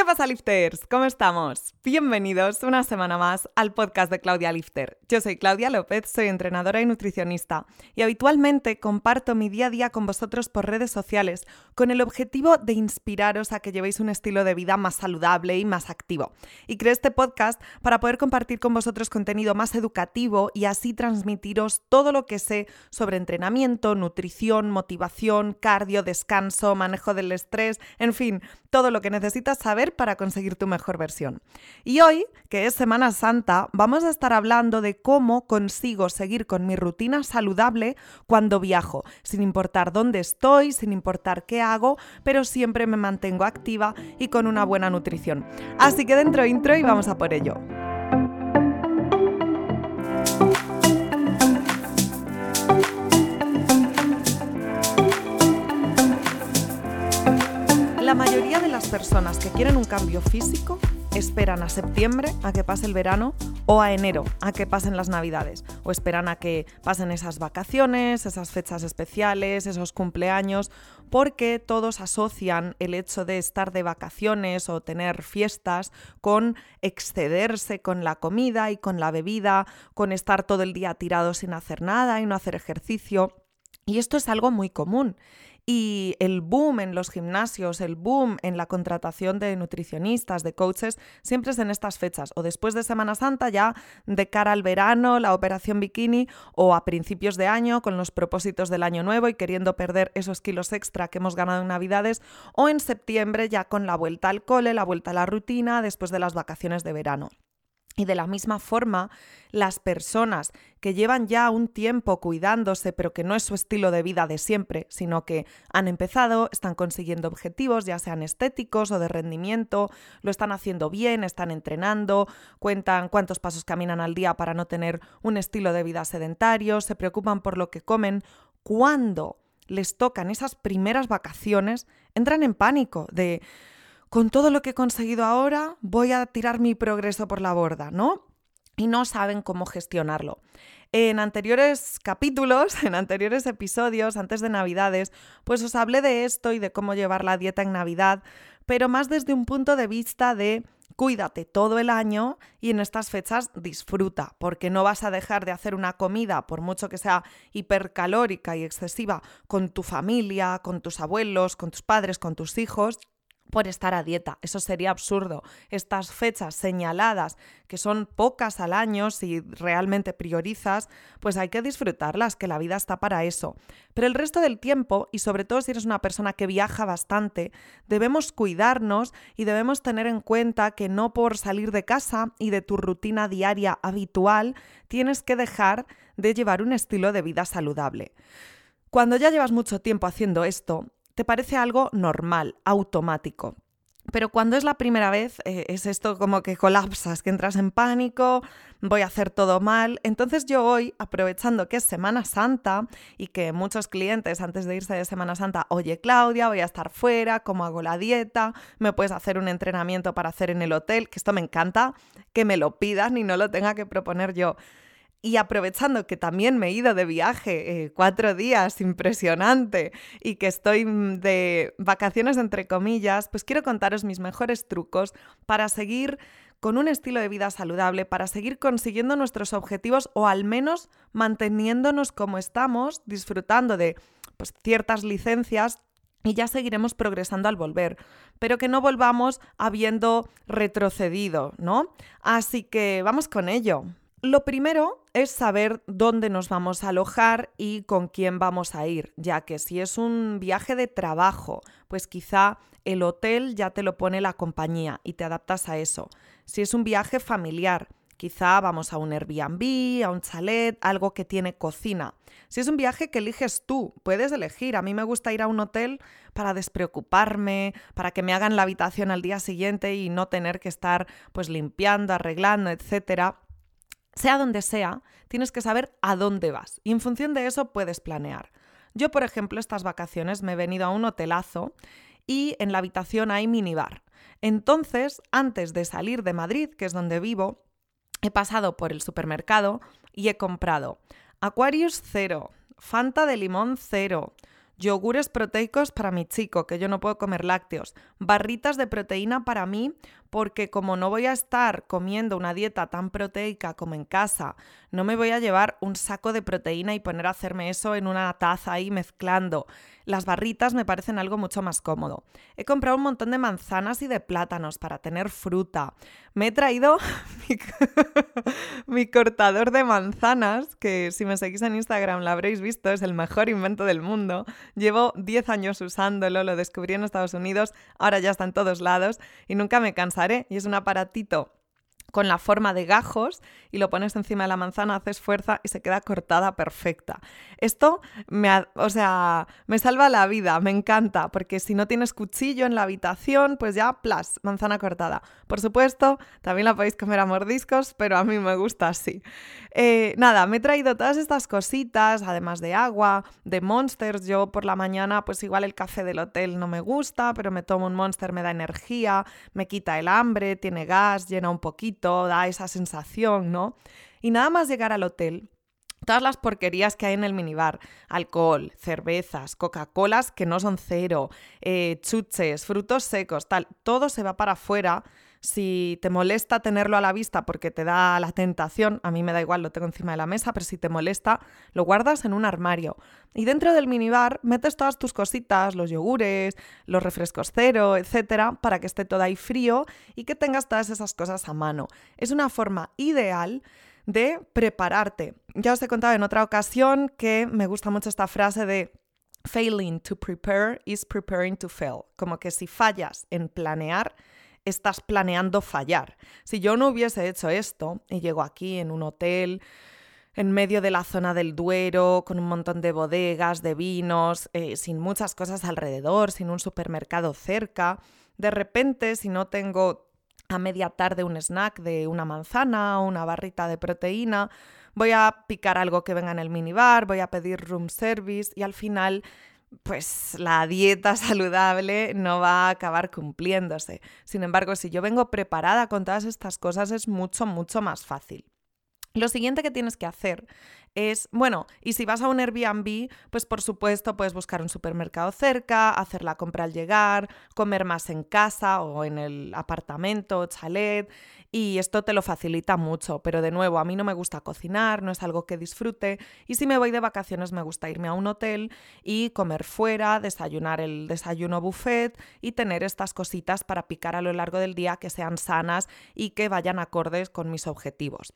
¿Qué pasa, lifters? ¿Cómo estamos? Bienvenidos una semana más al podcast de Claudia Lifter. Yo soy Claudia López, soy entrenadora y nutricionista y habitualmente comparto mi día a día con vosotros por redes sociales con el objetivo de inspiraros a que llevéis un estilo de vida más saludable y más activo. Y creé este podcast para poder compartir con vosotros contenido más educativo y así transmitiros todo lo que sé sobre entrenamiento, nutrición, motivación, cardio, descanso, manejo del estrés, en fin, todo lo que necesitas saber para conseguir tu mejor versión. Y hoy, que es Semana Santa, vamos a estar hablando de cómo consigo seguir con mi rutina saludable cuando viajo, sin importar dónde estoy, sin importar qué hago, pero siempre me mantengo activa y con una buena nutrición. Así que dentro intro y vamos a por ello. La mayoría de las personas que quieren un cambio físico esperan a septiembre a que pase el verano o a enero a que pasen las navidades o esperan a que pasen esas vacaciones, esas fechas especiales, esos cumpleaños, porque todos asocian el hecho de estar de vacaciones o tener fiestas con excederse con la comida y con la bebida, con estar todo el día tirado sin hacer nada y no hacer ejercicio. Y esto es algo muy común. Y el boom en los gimnasios, el boom en la contratación de nutricionistas, de coaches, siempre es en estas fechas. O después de Semana Santa, ya de cara al verano, la operación bikini, o a principios de año con los propósitos del año nuevo y queriendo perder esos kilos extra que hemos ganado en Navidades, o en septiembre ya con la vuelta al cole, la vuelta a la rutina después de las vacaciones de verano. Y de la misma forma, las personas que llevan ya un tiempo cuidándose, pero que no es su estilo de vida de siempre, sino que han empezado, están consiguiendo objetivos, ya sean estéticos o de rendimiento, lo están haciendo bien, están entrenando, cuentan cuántos pasos caminan al día para no tener un estilo de vida sedentario, se preocupan por lo que comen. Cuando les tocan esas primeras vacaciones, entran en pánico de... con todo lo que he conseguido ahora, voy a tirar mi progreso por la borda, ¿no? Y no saben cómo gestionarlo. En anteriores capítulos, en anteriores episodios, antes de Navidades, pues os hablé de esto y de cómo llevar la dieta en Navidad, pero más desde un punto de vista de cuídate todo el año y en estas fechas disfruta, porque no vas a dejar de hacer una comida, por mucho que sea hipercalórica y excesiva, con tu familia, con tus abuelos, con tus padres, con tus hijos... por estar a dieta. Eso sería absurdo. Estas fechas señaladas, que son pocas al año, si realmente priorizas, pues hay que disfrutarlas, que la vida está para eso. Pero el resto del tiempo, y sobre todo si eres una persona que viaja bastante, debemos cuidarnos y debemos tener en cuenta que no por salir de casa y de tu rutina diaria habitual, tienes que dejar de llevar un estilo de vida saludable. Cuando ya llevas mucho tiempo haciendo esto, te parece algo normal, automático. Pero cuando es la primera vez, es esto como que colapsas, que entras en pánico, voy a hacer todo mal. Entonces yo hoy, aprovechando que es Semana Santa y que muchos clientes antes de irse de Semana Santa, oye Claudia, voy a estar fuera, ¿cómo hago la dieta? ¿Me puedes hacer un entrenamiento para hacer en el hotel? Que esto me encanta, que me lo pidas y no lo tenga que proponer yo. Y aprovechando que también me he ido de viaje 4 días, impresionante, y que estoy de vacaciones entre comillas, pues quiero contaros mis mejores trucos para seguir con un estilo de vida saludable, para seguir consiguiendo nuestros objetivos o al menos manteniéndonos como estamos, disfrutando de pues, ciertas licencias. Y ya seguiremos progresando al volver, pero que no volvamos habiendo retrocedido, ¿no? Así que vamos con ello. Lo primero es saber dónde nos vamos a alojar y con quién vamos a ir, ya que si es un viaje de trabajo, pues quizá el hotel ya te lo pone la compañía y te adaptas a eso. Si es un viaje familiar, quizá vamos a un Airbnb, a un chalet, algo que tiene cocina. Si es un viaje que eliges tú, puedes elegir. A mí me gusta ir a un hotel para despreocuparme, para que me hagan la habitación al día siguiente y no tener que estar pues limpiando, arreglando, etcétera. Sea donde sea, tienes que saber a dónde vas y en función de eso puedes planear. Yo, por ejemplo, estas vacaciones me he venido a un hotelazo y en la habitación hay minibar. Entonces, antes de salir de Madrid, que es donde vivo, he pasado por el supermercado y he comprado Aquarius 0, Fanta de limón 0, yogures proteicos para mi chico, que yo no puedo comer lácteos, barritas de proteína para mí, porque como no voy a estar comiendo una dieta tan proteica como en casa, no me voy a llevar un saco de proteína y poner a hacerme eso en una taza ahí mezclando. Las barritas me parecen algo mucho más cómodo. He comprado un montón de manzanas y de plátanos para tener fruta. Me he traído mi cortador de manzanas, que si me seguís en Instagram lo habréis visto, es el mejor invento del mundo. Llevo 10 años usándolo, lo descubrí en Estados Unidos, ahora ya está en todos lados y nunca me cansaré. Y es un aparatito con la forma de gajos y lo pones encima de la manzana, haces fuerza y se queda cortada perfecta. Esto me salva la vida, me encanta, porque si no tienes cuchillo en la habitación, pues ya, plas, manzana cortada. Por supuesto, también la podéis comer a mordiscos, pero a mí me gusta así. Me he traído todas estas cositas, además de agua, de Monsters. Yo por la mañana, pues igual el café del hotel no me gusta, pero me tomo un Monster, me da energía, me quita el hambre, tiene gas, llena un poquito, da esa sensación, ¿no? Y nada más llegar al hotel, todas las porquerías que hay en el minibar, alcohol, cervezas, Coca-Colas que no son cero, chuches, frutos secos, tal, todo se va para afuera. Si te molesta tenerlo a la vista porque te da la tentación, a mí me da igual, lo tengo encima de la mesa, pero si te molesta, lo guardas en un armario. Y dentro del minibar metes todas tus cositas, los yogures, los refrescos cero, etcétera, para que esté todo ahí frío y que tengas todas esas cosas a mano. Es una forma ideal de prepararte. Ya os he contado en otra ocasión que me gusta mucho esta frase de "Failing to prepare is preparing to fail". Como que si fallas en planear, estás planeando fallar. Si yo no hubiese hecho esto y llego aquí en un hotel, en medio de la zona del Duero, con un montón de bodegas, de vinos, sin muchas cosas alrededor, sin un supermercado cerca, de repente, si no tengo a media tarde un snack de una manzana o una barrita de proteína, voy a picar algo que venga en el minibar, voy a pedir room service y al final, pues la dieta saludable no va a acabar cumpliéndose. Sin embargo, si yo vengo preparada con todas estas cosas, es mucho, mucho más fácil. Lo siguiente que tienes que hacer es, y si vas a un Airbnb, pues por supuesto puedes buscar un supermercado cerca, hacer la compra al llegar, comer más en casa o en el apartamento o chalet, y esto te lo facilita mucho. Pero de nuevo, a mí no me gusta cocinar, no es algo que disfrute, y si me voy de vacaciones me gusta irme a un hotel y comer fuera, desayunar el desayuno buffet y tener estas cositas para picar a lo largo del día que sean sanas y que vayan acordes con mis objetivos.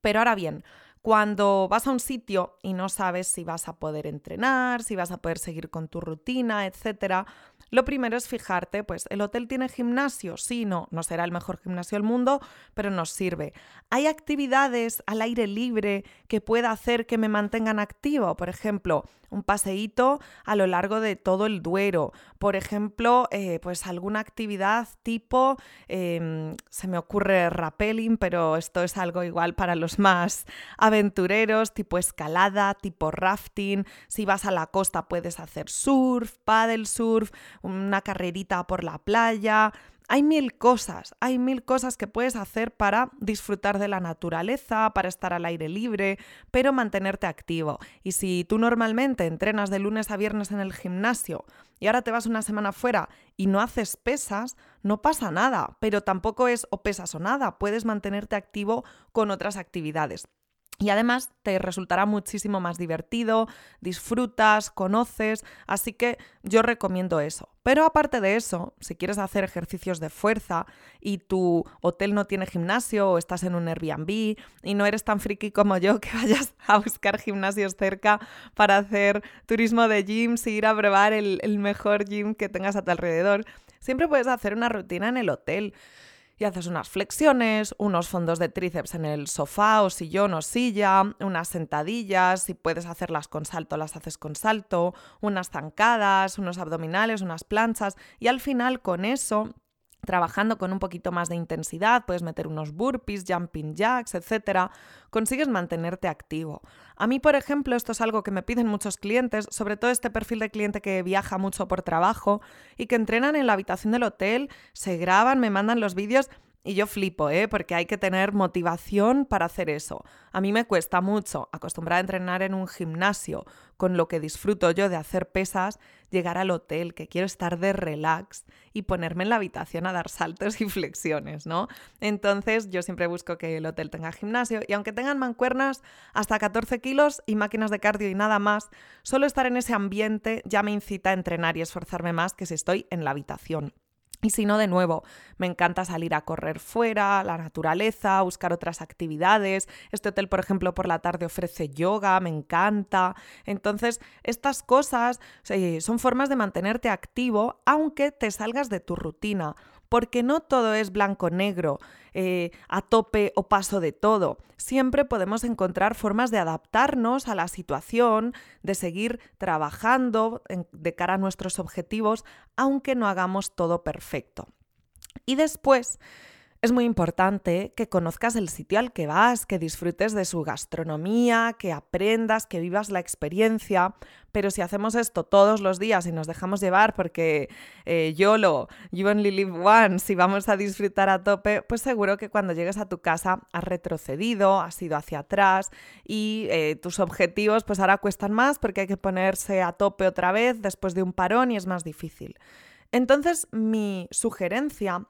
Pero ahora bien, cuando vas a un sitio y no sabes si vas a poder entrenar, si vas a poder seguir con tu rutina, etcétera, lo primero es fijarte, pues, ¿el hotel tiene gimnasio? Sí, no será el mejor gimnasio del mundo, pero nos sirve. ¿Hay actividades al aire libre que pueda hacer que me mantengan activo? Por ejemplo, un paseíto a lo largo de todo el Duero. Por ejemplo, alguna actividad tipo, se me ocurre rappelling, pero esto es algo igual para los más aventureros, tipo escalada, tipo rafting. Si vas a la costa puedes hacer surf, paddle surf, una carrerita por la playa. Hay mil cosas que puedes hacer para disfrutar de la naturaleza, para estar al aire libre, pero mantenerte activo. Y si tú normalmente entrenas de lunes a viernes en el gimnasio y ahora te vas una semana fuera y no haces pesas, no pasa nada, pero tampoco es o pesas o nada, puedes mantenerte activo con otras actividades. Y además te resultará muchísimo más divertido, disfrutas, conoces, así que yo recomiendo eso. Pero aparte de eso, si quieres hacer ejercicios de fuerza y tu hotel no tiene gimnasio o estás en un Airbnb y no eres tan friki como yo que vayas a buscar gimnasios cerca para hacer turismo de gyms y ir a probar el mejor gym que tengas a tu alrededor, siempre puedes hacer una rutina en el hotel. Y haces unas flexiones, unos fondos de tríceps en el sofá o sillón o silla, unas sentadillas, si puedes hacerlas con salto, las haces con salto, unas zancadas, unos abdominales, unas planchas y al final con eso, trabajando con un poquito más de intensidad, puedes meter unos burpees, jumping jacks, etcétera, consigues mantenerte activo. A mí, por ejemplo, esto es algo que me piden muchos clientes, sobre todo este perfil de cliente que viaja mucho por trabajo y que entrenan en la habitación del hotel, se graban, me mandan los vídeos. Y yo flipo, porque hay que tener motivación para hacer eso. A mí me cuesta mucho, acostumbrada a entrenar en un gimnasio, con lo que disfruto yo de hacer pesas, llegar al hotel, que quiero estar de relax y ponerme en la habitación a dar saltos y flexiones, ¿no? Entonces yo siempre busco que el hotel tenga gimnasio y aunque tengan mancuernas hasta 14 kilos y máquinas de cardio y nada más, solo estar en ese ambiente ya me incita a entrenar y esforzarme más que si estoy en la habitación. Y si no, de nuevo, me encanta salir a correr fuera, la naturaleza, buscar otras actividades. Este hotel, por ejemplo, por la tarde ofrece yoga, me encanta. Entonces, estas cosas son formas de mantenerte activo aunque te salgas de tu rutina. Porque no todo es blanco-negro, a tope o paso de todo. Siempre podemos encontrar formas de adaptarnos a la situación, de seguir trabajando de cara a nuestros objetivos, aunque no hagamos todo perfecto. Y después, es muy importante que conozcas el sitio al que vas, que disfrutes de su gastronomía, que aprendas, que vivas la experiencia. Pero si hacemos esto todos los días y nos dejamos llevar porque YOLO, you only live once, si vamos a disfrutar a tope, pues seguro que cuando llegues a tu casa has retrocedido, has ido hacia atrás y tus objetivos pues ahora cuestan más porque hay que ponerse a tope otra vez después de un parón y es más difícil. Entonces, mi sugerencia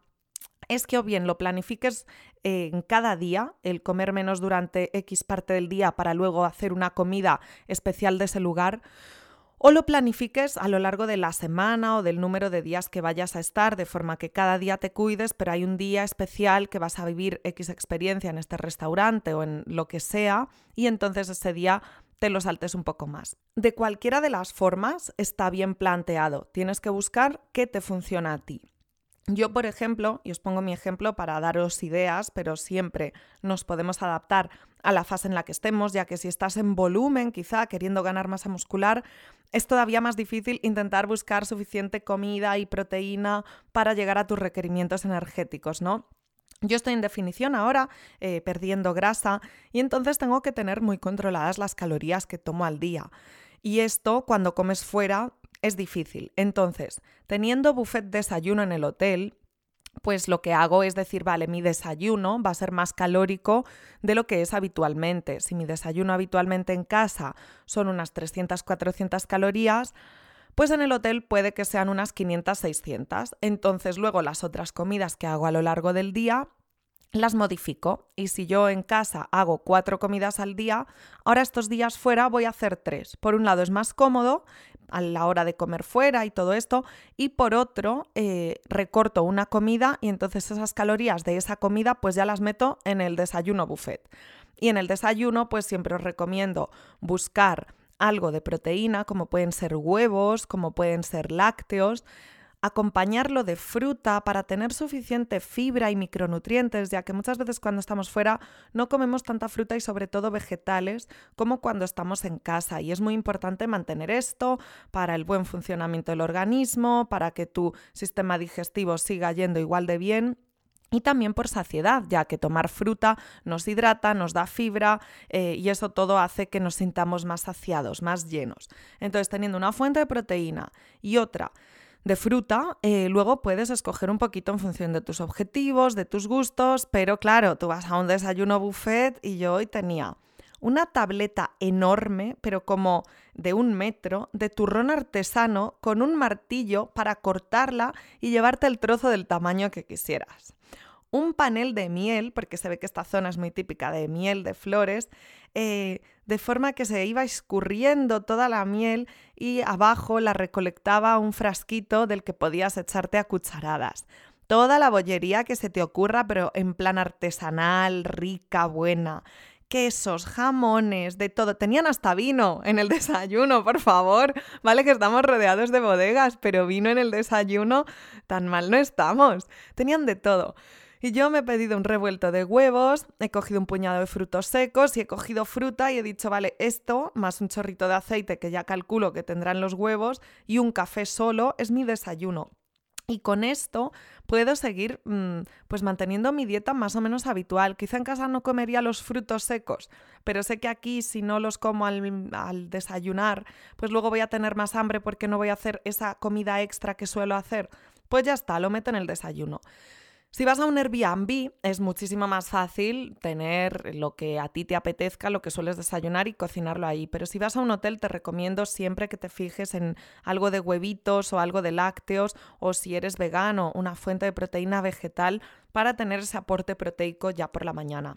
es que o bien lo planifiques en cada día, el comer menos durante X parte del día para luego hacer una comida especial de ese lugar, o lo planifiques a lo largo de la semana o del número de días que vayas a estar, de forma que cada día te cuides, pero hay un día especial que vas a vivir X experiencia en este restaurante o en lo que sea, y entonces ese día te lo saltes un poco más. De cualquiera de las formas está bien planteado, tienes que buscar qué te funciona a ti. Yo, por ejemplo, y os pongo mi ejemplo para daros ideas, pero siempre nos podemos adaptar a la fase en la que estemos, ya que si estás en volumen, quizá queriendo ganar masa muscular, es todavía más difícil intentar buscar suficiente comida y proteína para llegar a tus requerimientos energéticos, ¿no? Yo estoy en definición ahora perdiendo grasa y entonces tengo que tener muy controladas las calorías que tomo al día. Y esto, cuando comes fuera, es difícil. Entonces, teniendo buffet desayuno en el hotel, pues lo que hago es decir, vale, mi desayuno va a ser más calórico de lo que es habitualmente. Si mi desayuno habitualmente en casa son unas 300-400 calorías, pues en el hotel puede que sean unas 500-600. Entonces, luego las otras comidas que hago a lo largo del día las modifico. Y si yo en casa hago 4 comidas al día, ahora estos días fuera voy a hacer 3. Por un lado es más cómodo a la hora de comer fuera y todo esto, y por otro recorto una comida y entonces esas calorías de esa comida pues ya las meto en el desayuno buffet. Y en el desayuno pues siempre os recomiendo buscar algo de proteína, como pueden ser huevos, como pueden ser lácteos, acompañarlo de fruta para tener suficiente fibra y micronutrientes, ya que muchas veces cuando estamos fuera no comemos tanta fruta y sobre todo vegetales como cuando estamos en casa. Y es muy importante mantener esto para el buen funcionamiento del organismo, para que tu sistema digestivo siga yendo igual de bien. Y también por saciedad, ya que tomar fruta nos hidrata, nos da fibra y eso todo hace que nos sintamos más saciados, más llenos. Entonces, teniendo una fuente de proteína y otra de fruta, luego puedes escoger un poquito en función de tus objetivos, de tus gustos, pero claro, tú vas a un desayuno buffet y yo hoy tenía una tableta enorme, pero como de 1 metro, de turrón artesano con un martillo para cortarla y llevarte el trozo del tamaño que quisieras. Un panel de miel, porque se ve que esta zona es muy típica de miel, de flores, de forma que se iba escurriendo toda la miel y abajo la recolectaba un frasquito del que podías echarte a cucharadas. Toda la bollería que se te ocurra, pero en plan artesanal, rica, buena. Quesos, jamones, de todo. Tenían hasta vino en el desayuno, por favor. Vale que estamos rodeados de bodegas, pero vino en el desayuno, tan mal no estamos. Tenían de todo. Y yo me he pedido un revuelto de huevos, he cogido un puñado de frutos secos y he cogido fruta y he dicho, vale, esto, más un chorrito de aceite que ya calculo que tendrán los huevos y un café solo, es mi desayuno. Y con esto puedo seguir pues manteniendo mi dieta más o menos habitual. Quizá en casa no comería los frutos secos, pero sé que aquí si no los como al desayunar, pues luego voy a tener más hambre porque no voy a hacer esa comida extra que suelo hacer. Pues ya está, lo meto en el desayuno. Si vas a un Airbnb, es muchísimo más fácil tener lo que a ti te apetezca, lo que sueles desayunar y cocinarlo ahí. Pero si vas a un hotel, te recomiendo siempre que te fijes en algo de huevitos o algo de lácteos, o si eres vegano, una fuente de proteína vegetal para tener ese aporte proteico ya por la mañana.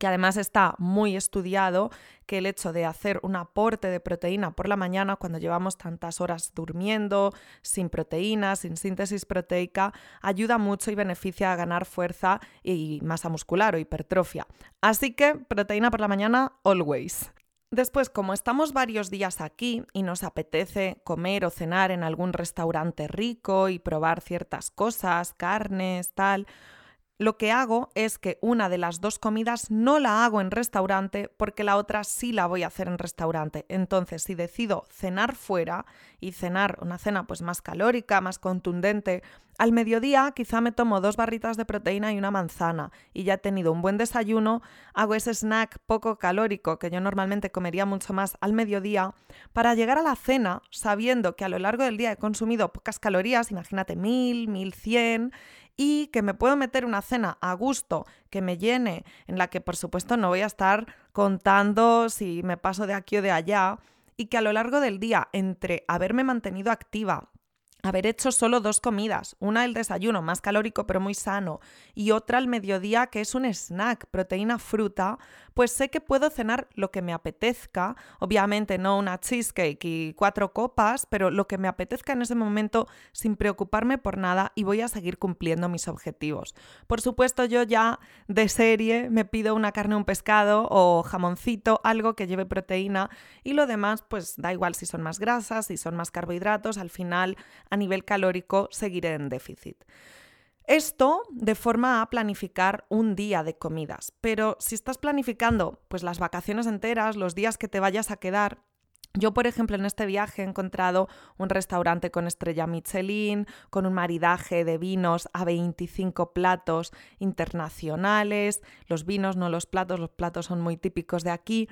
Que además está muy estudiado que el hecho de hacer un aporte de proteína por la mañana, cuando llevamos tantas horas durmiendo, sin proteína, sin síntesis proteica, ayuda mucho y beneficia a ganar fuerza y masa muscular o hipertrofia. Así que proteína por la mañana, always. Después, como estamos varios días aquí y nos apetece comer o cenar en algún restaurante rico y probar ciertas cosas, carnes, tal... Lo que hago es que una de las dos comidas no la hago en restaurante porque la otra sí la voy a hacer en restaurante. Entonces, si decido cenar fuera y cenar una cena pues más calórica, más contundente, al mediodía quizá me tomo 2 barritas de proteína y una manzana y ya he tenido un buen desayuno, hago ese snack poco calórico que yo normalmente comería mucho más al mediodía para llegar a la cena sabiendo que a lo largo del día he consumido pocas calorías, imagínate 1000, 1100... y que me puedo meter una cena a gusto, que me llene, en la que por supuesto no voy a estar contando si me paso de aquí o de allá, y que a lo largo del día, entre haberme mantenido activa, haber hecho solo 2 comidas, una el desayuno, más calórico pero muy sano, y otra al mediodía que es un snack, proteína, fruta, pues sé que puedo cenar lo que me apetezca, obviamente no una cheesecake y 4 copas, pero lo que me apetezca en ese momento sin preocuparme por nada y voy a seguir cumpliendo mis objetivos. Por supuesto, yo ya de serie me pido una carne, un pescado o jamoncito, algo que lleve proteína, y lo demás pues da igual si son más grasas, si son más carbohidratos, al final... A nivel calórico seguiré en déficit. Esto de forma a planificar un día de comidas, pero si estás planificando pues las vacaciones enteras, los días que te vayas a quedar, yo, por ejemplo, en este viaje he encontrado un restaurante con estrella Michelin, con un maridaje de vinos a 25 platos internacionales. Los vinos, no los platos son muy típicos de aquí.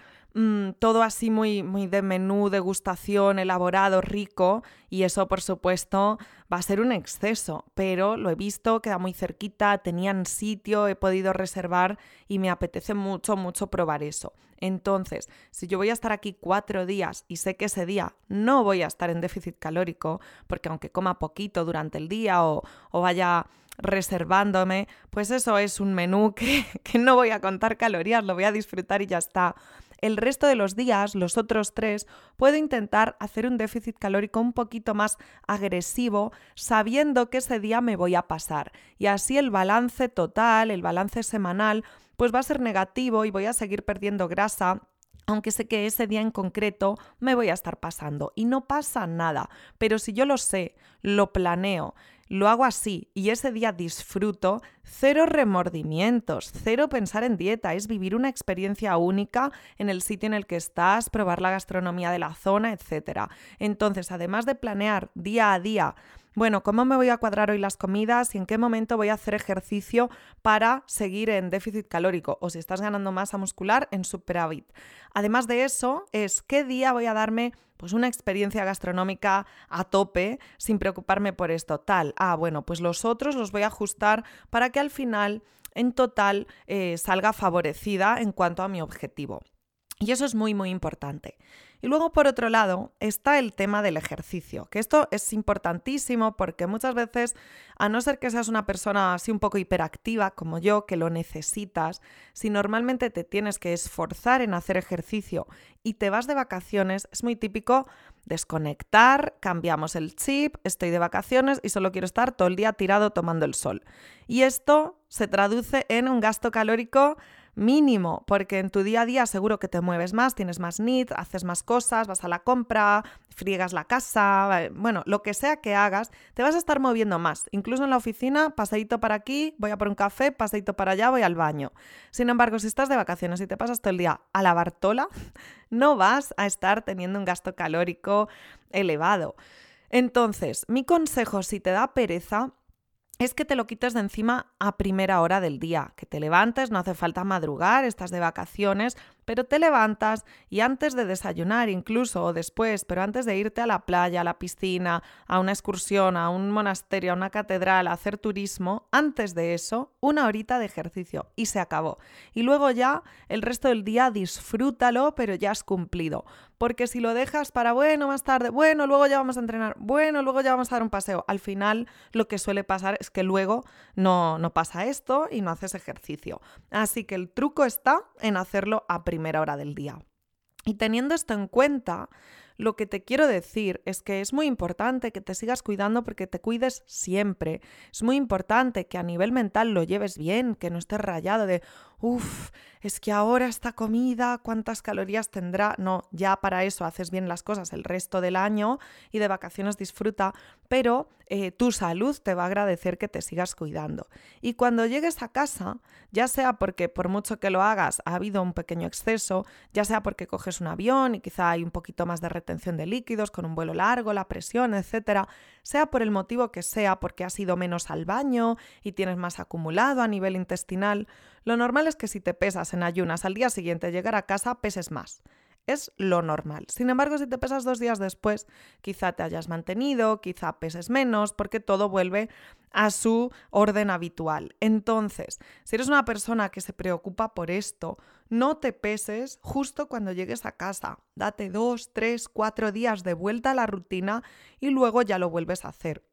Todo así muy, muy de menú, degustación, elaborado, rico. Y eso, por supuesto, va a ser un exceso. Pero lo he visto, queda muy cerquita, tenían sitio, he podido reservar y me apetece mucho, mucho probar eso. Entonces, si yo voy a estar aquí 4 días y sé que ese día no voy a estar en déficit calórico, porque aunque coma poquito durante el día o vaya reservándome, pues eso es un menú que no voy a contar calorías, lo voy a disfrutar y ya está. El resto de los días, los otros 3, puedo intentar hacer un déficit calórico un poquito más agresivo, sabiendo que ese día me voy a pasar. Y así el balance total, el balance semanal, pues va a ser negativo y voy a seguir perdiendo grasa, aunque sé que ese día en concreto me voy a estar pasando. Y no pasa nada, pero si yo lo sé, lo planeo, lo hago así y ese día disfruto, 0 remordimientos, 0 pensar en dieta, es vivir una experiencia única en el sitio en el que estás, probar la gastronomía de la zona, etc. Entonces, además de planear día a día, bueno, ¿cómo me voy a cuadrar hoy las comidas y en qué momento voy a hacer ejercicio para seguir en déficit calórico? O si estás ganando masa muscular, en superávit. Además de eso, es qué día voy a darme pues una experiencia gastronómica a tope sin preocuparme por esto, tal. Ah, bueno, pues los otros los voy a ajustar para que al final, en total, salga favorecida en cuanto a mi objetivo. Y eso es muy, muy importante. Y luego, por otro lado, está el tema del ejercicio, que esto es importantísimo porque muchas veces, a no ser que seas una persona así un poco hiperactiva como yo, que lo necesitas, si normalmente te tienes que esforzar en hacer ejercicio y te vas de vacaciones, es muy típico desconectar, cambiamos el chip, estoy de vacaciones y solo quiero estar todo el día tirado tomando el sol. Y esto se traduce en un gasto calórico mínimo, porque en tu día a día seguro que te mueves más, tienes más needs, haces más cosas, vas a la compra, friegas la casa, bueno, lo que sea que hagas, te vas a estar moviendo más. Incluso en la oficina, paseíto para aquí, voy a por un café, paseíto para allá, voy al baño. Sin embargo, si estás de vacaciones y te pasas todo el día a la Bartola, no vas a estar teniendo un gasto calórico elevado. Entonces, mi consejo, si te da pereza, es que te lo quites de encima a primera hora del día, que te levantes, no hace falta madrugar, estás de vacaciones Pero te levantas y antes de desayunar incluso, o después, pero antes de irte a la playa, a la piscina, a una excursión, a un monasterio, a una catedral, a hacer turismo, antes de eso, una horita de ejercicio y se acabó. Y luego ya el resto del día disfrútalo, pero ya has cumplido. Porque si lo dejas para, bueno, más tarde, bueno, luego ya vamos a entrenar, bueno, luego ya vamos a dar un paseo. Al final lo que suele pasar es que luego no pasa esto y no haces ejercicio. Así que el truco está en hacerlo a primera hora del día. Y teniendo esto en cuenta, lo que te quiero decir es que es muy importante que te sigas cuidando porque te cuides siempre. Es muy importante que a nivel mental lo lleves bien, que no estés rayado de es que ahora esta comida, ¿cuántas calorías tendrá? No, ya para eso haces bien las cosas el resto del año y de vacaciones disfruta, pero tu salud te va a agradecer que te sigas cuidando. Y cuando llegues a casa, ya sea porque por mucho que lo hagas ha habido un pequeño exceso, ya sea porque coges un avión y quizá hay un poquito más de retención de líquidos con un vuelo largo, la presión, etcétera, sea por el motivo que sea, porque has ido menos al baño y tienes más acumulado a nivel intestinal, lo normal es que si te pesas en ayunas al día siguiente llegar a casa peses más. Es lo normal. Sin embargo, si te pesas 2 días después, quizá te hayas mantenido, quizá peses menos, porque todo vuelve a su orden habitual. Entonces, si eres una persona que se preocupa por esto, no te peses justo cuando llegues a casa. Date 2, 3, 4 días de vuelta a la rutina y luego ya lo vuelves a hacer.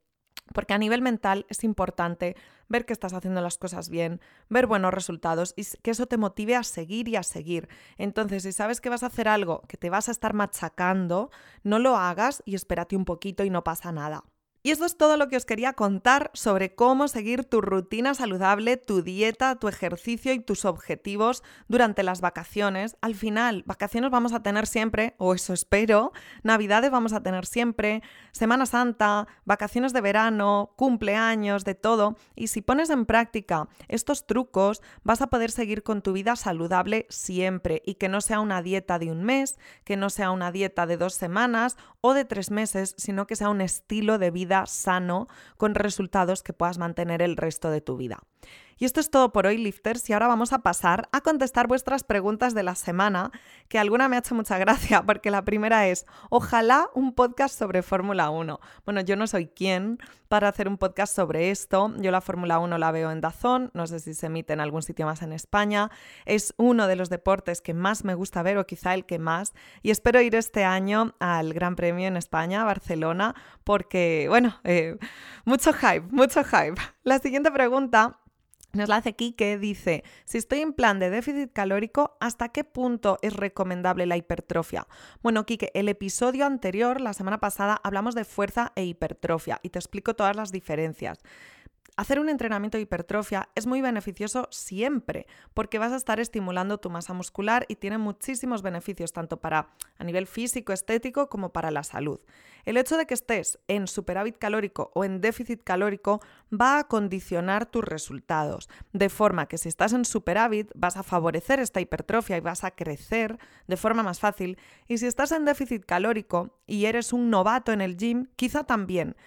Porque a nivel mental es importante ver que estás haciendo las cosas bien, ver buenos resultados y que eso te motive a seguir y a seguir. Entonces, si sabes que vas a hacer algo que te vas a estar machacando, no lo hagas y espérate un poquito y no pasa nada. Y eso es todo lo que os quería contar sobre cómo seguir tu rutina saludable, tu dieta, tu ejercicio y tus objetivos durante las vacaciones. Al final, vacaciones vamos a tener siempre, o eso espero, Navidades vamos a tener siempre, Semana Santa, vacaciones de verano, cumpleaños, de todo. Y si pones en práctica estos trucos, vas a poder seguir con tu vida saludable siempre y que no sea una dieta de un mes, que no sea una dieta de 2 semanas o de 3 meses, sino que sea un estilo de vida sano, con resultados que puedas mantener el resto de tu vida. Y esto es todo por hoy, Lifters, y ahora vamos a pasar a contestar vuestras preguntas de la semana, que alguna me ha hecho mucha gracia, porque la primera es, ojalá un podcast sobre Fórmula 1. Bueno, yo no soy quien para hacer un podcast sobre esto. Yo la Fórmula 1 la veo en DAZN, no sé si se emite en algún sitio más en España. Es uno de los deportes que más me gusta ver, o quizá el que más, y espero ir este año al Gran Premio en España, Barcelona, porque, bueno, mucho hype, mucho hype. La siguiente pregunta nos la hace Kike, dice, si estoy en plan de déficit calórico, ¿hasta qué punto es recomendable la hipertrofia? Bueno, Kike, el episodio anterior, la semana pasada, hablamos de fuerza e hipertrofia y te explico todas las diferencias. Hacer un entrenamiento de hipertrofia es muy beneficioso siempre porque vas a estar estimulando tu masa muscular y tiene muchísimos beneficios tanto a nivel físico, estético como para la salud. El hecho de que estés en superávit calórico o en déficit calórico va a condicionar tus resultados, de forma que si estás en superávit vas a favorecer esta hipertrofia y vas a crecer de forma más fácil, y si estás en déficit calórico y eres un novato en el gym, quizá también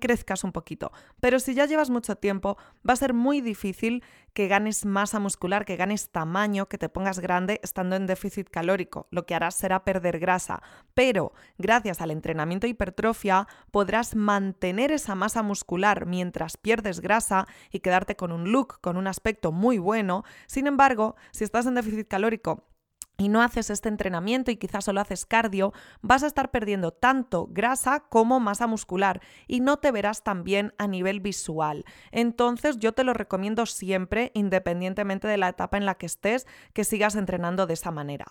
crezcas un poquito, pero si ya llevas mucho tiempo, va a ser muy difícil que ganes masa muscular, que ganes tamaño, que te pongas grande estando en déficit calórico. Lo que harás será perder grasa, pero gracias al entrenamiento de hipertrofia podrás mantener esa masa muscular mientras pierdes grasa y quedarte con un look, con un aspecto muy bueno. Sin embargo, si estás en déficit calórico y no haces este entrenamiento y quizás solo haces cardio, vas a estar perdiendo tanto grasa como masa muscular y no te verás tan bien a nivel visual. Entonces yo te lo recomiendo siempre, independientemente de la etapa en la que estés, que sigas entrenando de esa manera.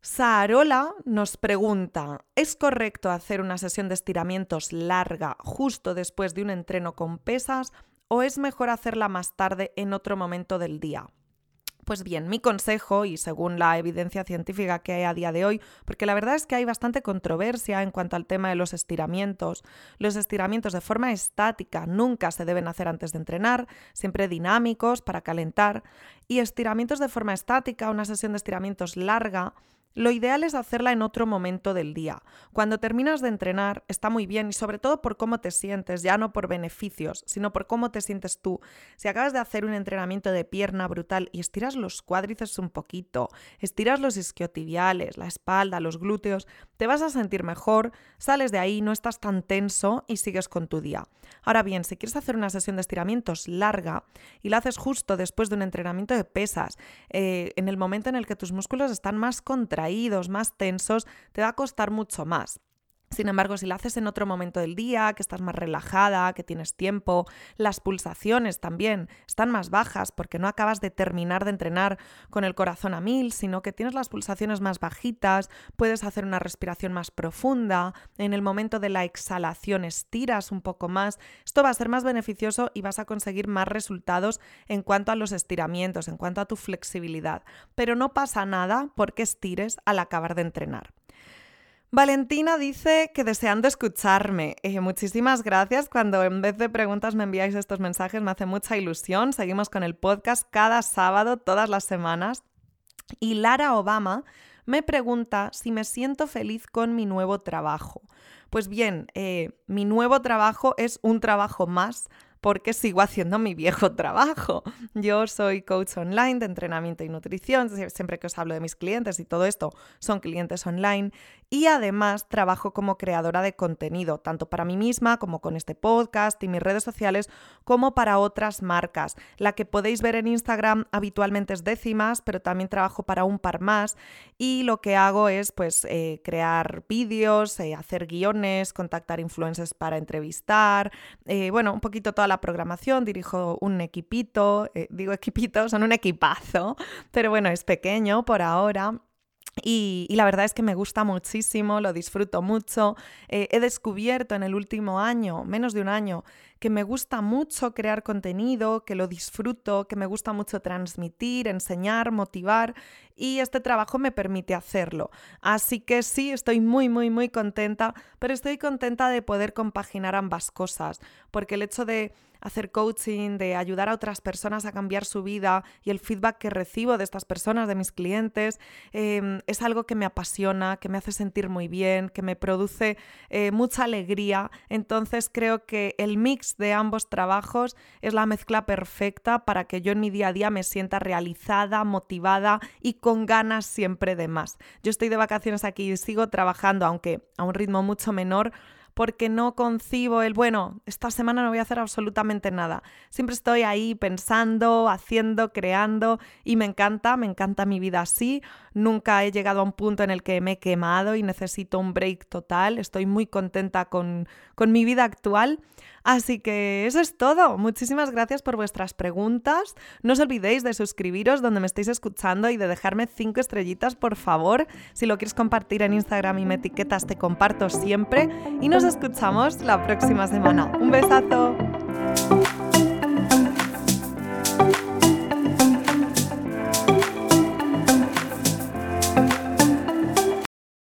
Saarola nos pregunta, ¿es correcto hacer una sesión de estiramientos larga justo después de un entreno con pesas o es mejor hacerla más tarde en otro momento del día? Pues bien, mi consejo, y según la evidencia científica que hay a día de hoy, porque la verdad es que hay bastante controversia en cuanto al tema de los estiramientos de forma estática nunca se deben hacer antes de entrenar, siempre dinámicos para calentar, y estiramientos de forma estática, una sesión de estiramientos larga, Lo ideal es hacerla en otro momento del día. Cuando terminas de entrenar está muy bien y sobre todo por cómo te sientes, ya no por beneficios, sino por cómo te sientes tú. Si acabas de hacer un entrenamiento de pierna brutal y estiras los cuádriceps un poquito, estiras los isquiotibiales, la espalda, los glúteos, te vas a sentir mejor, sales de ahí, no estás tan tenso y sigues con tu día. Ahora bien, si quieres hacer una sesión de estiramientos larga y la haces justo después de un entrenamiento de pesas, en el momento en el que tus músculos están más contraídos, más tensos, te va a costar mucho más. Sin embargo, si la haces en otro momento del día, que estás más relajada, que tienes tiempo, las pulsaciones también están más bajas porque no acabas de terminar de entrenar con el corazón a 1000, sino que tienes las pulsaciones más bajitas, puedes hacer una respiración más profunda, en el momento de la exhalación estiras un poco más. Esto va a ser más beneficioso y vas a conseguir más resultados en cuanto a los estiramientos, en cuanto a tu flexibilidad. Pero no pasa nada porque estires al acabar de entrenar. Valentina dice que deseando escucharme. Muchísimas gracias. Cuando en vez de preguntas me enviáis estos mensajes, me hace mucha ilusión. Seguimos con el podcast cada sábado, todas las semanas. Y Lara Obama me pregunta si me siento feliz con mi nuevo trabajo. Pues bien, mi nuevo trabajo es un trabajo más, porque sigo haciendo mi viejo trabajo. Yo soy coach online de entrenamiento y nutrición, siempre que os hablo de mis clientes y todo esto son clientes online, y además trabajo como creadora de contenido, tanto para mí misma como con este podcast y mis redes sociales, como para otras marcas. La que podéis ver en Instagram habitualmente es Décimas, pero también trabajo para un par más, y lo que hago es crear vídeos, hacer guiones, contactar influencers para entrevistar, un poquito toda la programación, dirijo un equipito, digo equipito, son un equipazo, pero bueno, es pequeño por ahora. Y la verdad es que me gusta muchísimo, lo disfruto mucho. He descubierto en el último año, menos de un año, que me gusta mucho crear contenido, que lo disfruto, que me gusta mucho transmitir, enseñar, motivar, y este trabajo me permite hacerlo. Así que sí, estoy muy, muy, muy contenta, pero estoy contenta de poder compaginar ambas cosas, porque el hecho de hacer coaching, de ayudar a otras personas a cambiar su vida y el feedback que recibo de estas personas, de mis clientes, es algo que me apasiona, que me hace sentir muy bien, que me produce mucha alegría. Entonces creo que el mix de ambos trabajos es la mezcla perfecta para que yo en mi día a día me sienta realizada, motivada y con ganas siempre de más. Yo estoy de vacaciones aquí y sigo trabajando, aunque a un ritmo mucho menor, porque no concibo esta semana no voy a hacer absolutamente nada. Siempre estoy ahí pensando, haciendo, creando, y me encanta mi vida así. Nunca he llegado a un punto en el que me he quemado y necesito un break total. Estoy muy contenta con mi vida actual. Así que eso es todo. Muchísimas gracias por vuestras preguntas. No os olvidéis de suscribiros donde me estáis escuchando y de dejarme 5 estrellitas, por favor. Si lo quieres compartir en Instagram y me etiquetas, te comparto siempre. Y nos escuchamos la próxima semana. Un besazo.